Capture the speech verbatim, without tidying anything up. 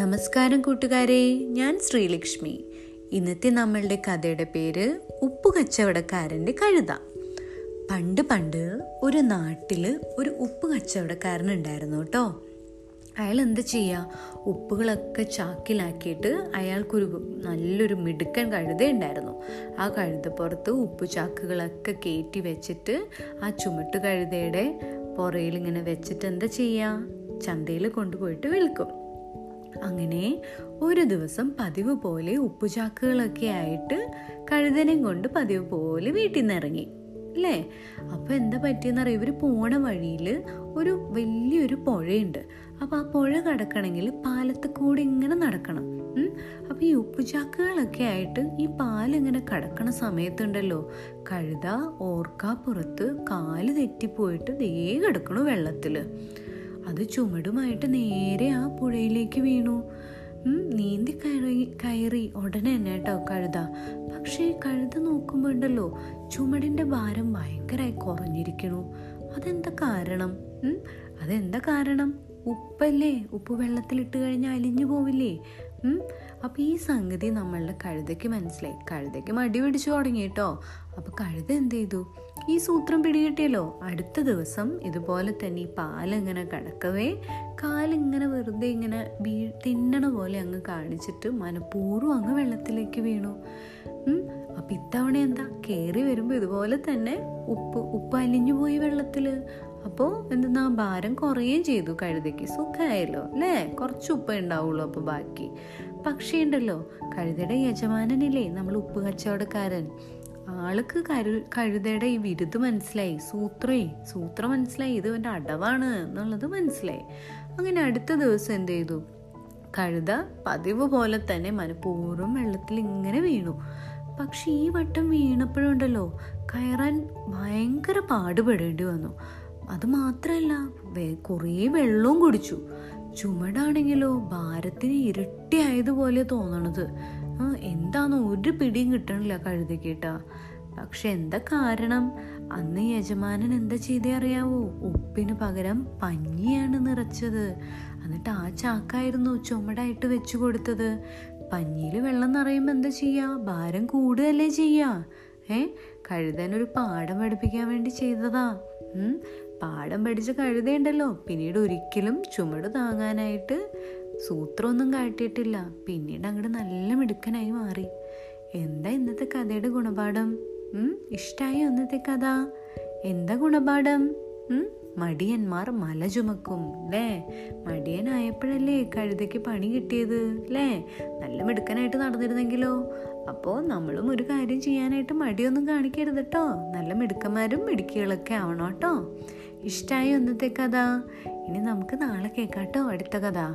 നമസ്കാരം കൂട്ടുകാരെ, ഞാൻ ശ്രീലക്ഷ്മി. ഇന്നത്തെ നമ്മളുടെ കഥയുടെ പേര് ഉപ്പ് കച്ചവടക്കാരൻ്റെ കഴുത. പണ്ട് പണ്ട് ഒരു നാട്ടിൽ ഒരു ഉപ്പ് കച്ചവടക്കാരൻ ഉണ്ടായിരുന്നു കേട്ടോ. അയാൾ എന്താ ചെയ്യുക, ഉപ്പുകളൊക്കെ ചാക്കിലാക്കിയിട്ട് അയാൾക്കൊരു നല്ലൊരു മിടുക്കൻ കഴുതയുണ്ടായിരുന്നു. ആ കഴുതപ്പുറത്ത് ഉപ്പ് ചാക്കുകളൊക്കെ കയറ്റി വെച്ചിട്ട് ആ ചുമട്ട് കഴുതയുടെ പുറയിൽ ഇങ്ങനെ വെച്ചിട്ട് എന്താ ചെയ്യുക, ചന്തയിൽ കൊണ്ടുപോയിട്ട് വിൽക്കും. അങ്ങനെ ഒരു ദിവസം പതിവ് പോലെ ഉപ്പുചാക്കുകളൊക്കെ ആയിട്ട് കഴുതനെയും കൊണ്ട് പതിവ് പോലെ വീട്ടിൽ നിന്ന് ഇറങ്ങി അല്ലേ. അപ്പോൾ എന്താ പറ്റിയെന്നറിയാം, ഇവർ പോണ വഴിയിൽ ഒരു വലിയൊരു പുഴയുണ്ട്. അപ്പോൾ ആ പുഴ കടക്കണമെങ്കിൽ പാലത്ത് കൂടെ ഇങ്ങനെ നടക്കണം. അപ്പോൾ ഈ ഉപ്പുചാക്കുകളൊക്കെ ആയിട്ട് ഈ പാലിങ്ങനെ കടക്കണ സമയത്തുണ്ടല്ലോ, കഴുത ഓർക്കാപ്പുറത്ത് കാല് തെറ്റിപ്പോയിട്ട് ദേ കിടക്കണു വെള്ളത്തിൽ. അത് ചുമടുമായിട്ട് നേരെ ആ പുഴയിലേക്ക് വീണു. നീന്തി കയറി കയറി ഉടനെ തന്നെ കേട്ടോ കഴുത. പക്ഷേ കഴുത നോക്കുമ്പോൾ ഉണ്ടല്ലോ, ചുമടിൻ്റെ ഭാരം ഭയങ്കരമായി കുറഞ്ഞിരിക്കണു. അതെന്താ കാരണം അതെന്താ കാരണം ഉപ്പല്ലേ, ഉപ്പ് വെള്ളത്തിലിട്ട് കഴിഞ്ഞാൽ അലിഞ്ഞു പോവില്ലേ. അപ്പം ഈ സംഗതി നമ്മളുടെ കഴുതയ്ക്ക് മനസ്സിലായി. കഴുതയ്ക്ക് മടി പിടിച്ചു തുടങ്ങി കേട്ടോ. അപ്പം കഴുത എന്ത് ചെയ്തു, ഈ സൂത്രം പിടികിട്ടിയല്ലോ. അടുത്ത ദിവസം ഇതുപോലെ തന്നെ ഈ പാലിങ്ങനെ കടക്കവേ കാലിങ്ങനെ വെറുതെ ഇങ്ങനെ വീ തിന്നണ പോലെ അങ്ങ് കാണിച്ചിട്ട് മനഃപൂർവ്വം അങ്ങ് വെള്ളത്തിലേക്ക് വീണു. അപ്പം ഇത്തവണ എന്താ, കയറി വരുമ്പോൾ ഇതുപോലെ തന്നെ ഉപ്പ് ഉപ്പ് അലിഞ്ഞു പോയി വെള്ളത്തിൽ. അപ്പോൾ എന്തെന്നാ ഭാരം കുറയുകയും ചെയ്തു കഴുതയ്ക്ക്. സുഖമായല്ലോ അല്ലേ, കുറച്ച് ഉപ്പേ ഉണ്ടാവുള്ളൂ അപ്പോൾ ബാക്കി. പക്ഷേ ഉണ്ടല്ലോ, കഴുതയുടെ യജമാനനില്ലേ, നമ്മൾ ഉപ്പ് കച്ചവടക്കാരൻ, ആൾക്ക് കരു കഴുതയുടെ ഈ വിരുദ് മനസ്സിലായി, സൂത്രേ സൂത്രം മനസ്സിലായി, ഇത് എൻ്റെ അടവാണ് എന്നുള്ളത് മനസ്സിലായി. അങ്ങനെ അടുത്ത ദിവസം എന്ത് ചെയ്തു, കഴുത പതിവ് പോലെ തന്നെ മനഃപൂർവ്വം വെള്ളത്തിൽ ഇങ്ങനെ വീണു. പക്ഷെ ഈ വട്ടം വീണപ്പോഴുണ്ടല്ലോ കയറാൻ ഭയങ്കര പാടുപെടേണ്ടി വന്നു. അത് മാത്രമല്ല, കുറേ വെള്ളവും കുടിച്ചു. ചുമടാണെങ്കിലോ ഭാരത്തിന് ഇരട്ടിയായതുപോലെ തോന്നണത്. എന്താന്ന് ഒരു പിടിയും കിട്ടണില്ല കഴുതയ്ക്ക് കേട്ടാ. പക്ഷെ എന്താ കാരണം, അന്ന് യജമാനൻ എന്താ ചെയ്തേ അറിയാവോ, ഉപ്പിന് പകരം പഞ്ഞിയാണ് നിറച്ചത്. എന്നിട്ട് ആ ചാക്കായിരുന്നു ചുമടായിട്ട് വെച്ചു കൊടുത്തത്. പഞ്ഞിയിൽ വെള്ളം നിറയുമ്പോൾ എന്താ ചെയ്യുക, ഭാരം കൂടുകയല്ലേ ചെയ്യുക. ഏ കഴുതനൊരു പാഠം പഠിപ്പിക്കാൻ വേണ്ടി ചെയ്തതാ. പാഠം പഠിച്ച് കഴുതയുണ്ടല്ലോ പിന്നീട് ഒരിക്കലും ചുമട് താങ്ങാനായിട്ട് സൂത്രമൊന്നും കാട്ടിയിട്ടില്ല. പിന്നീട് അങ്ങോട്ട് നല്ല മിടുക്കനായി മാറി. എന്താ ഇന്നത്തെ കഥയുടെ ഗുണപാഠം? ഇഷ്ടമായി ഇന്നത്തെ കഥ? എന്താ ഗുണപാഠം? മടിയന്മാർ മല ചുമക്കും അല്ലേ. മടിയനായപ്പോഴല്ലേ കഴുതയ്ക്ക് പണി കിട്ടിയത് അല്ലേ. നല്ല മിടുക്കനായിട്ട് നടന്നിരുന്നെങ്കിലോ. അപ്പോൾ നമ്മളും ഒരു കാര്യം ചെയ്യാനായിട്ട് മടിയൊന്നും കാണിക്കരുത് കേട്ടോ. നല്ല മിടുക്കന്മാരും മിടുക്കികളൊക്കെ ആവണം കേട്ടോ. ഇഷ്ടമായി ഇന്നത്തെ കഥ? ഇനി നമുക്ക് നാളെ കേൾക്കാം കേട്ടോ അടുത്ത കഥ.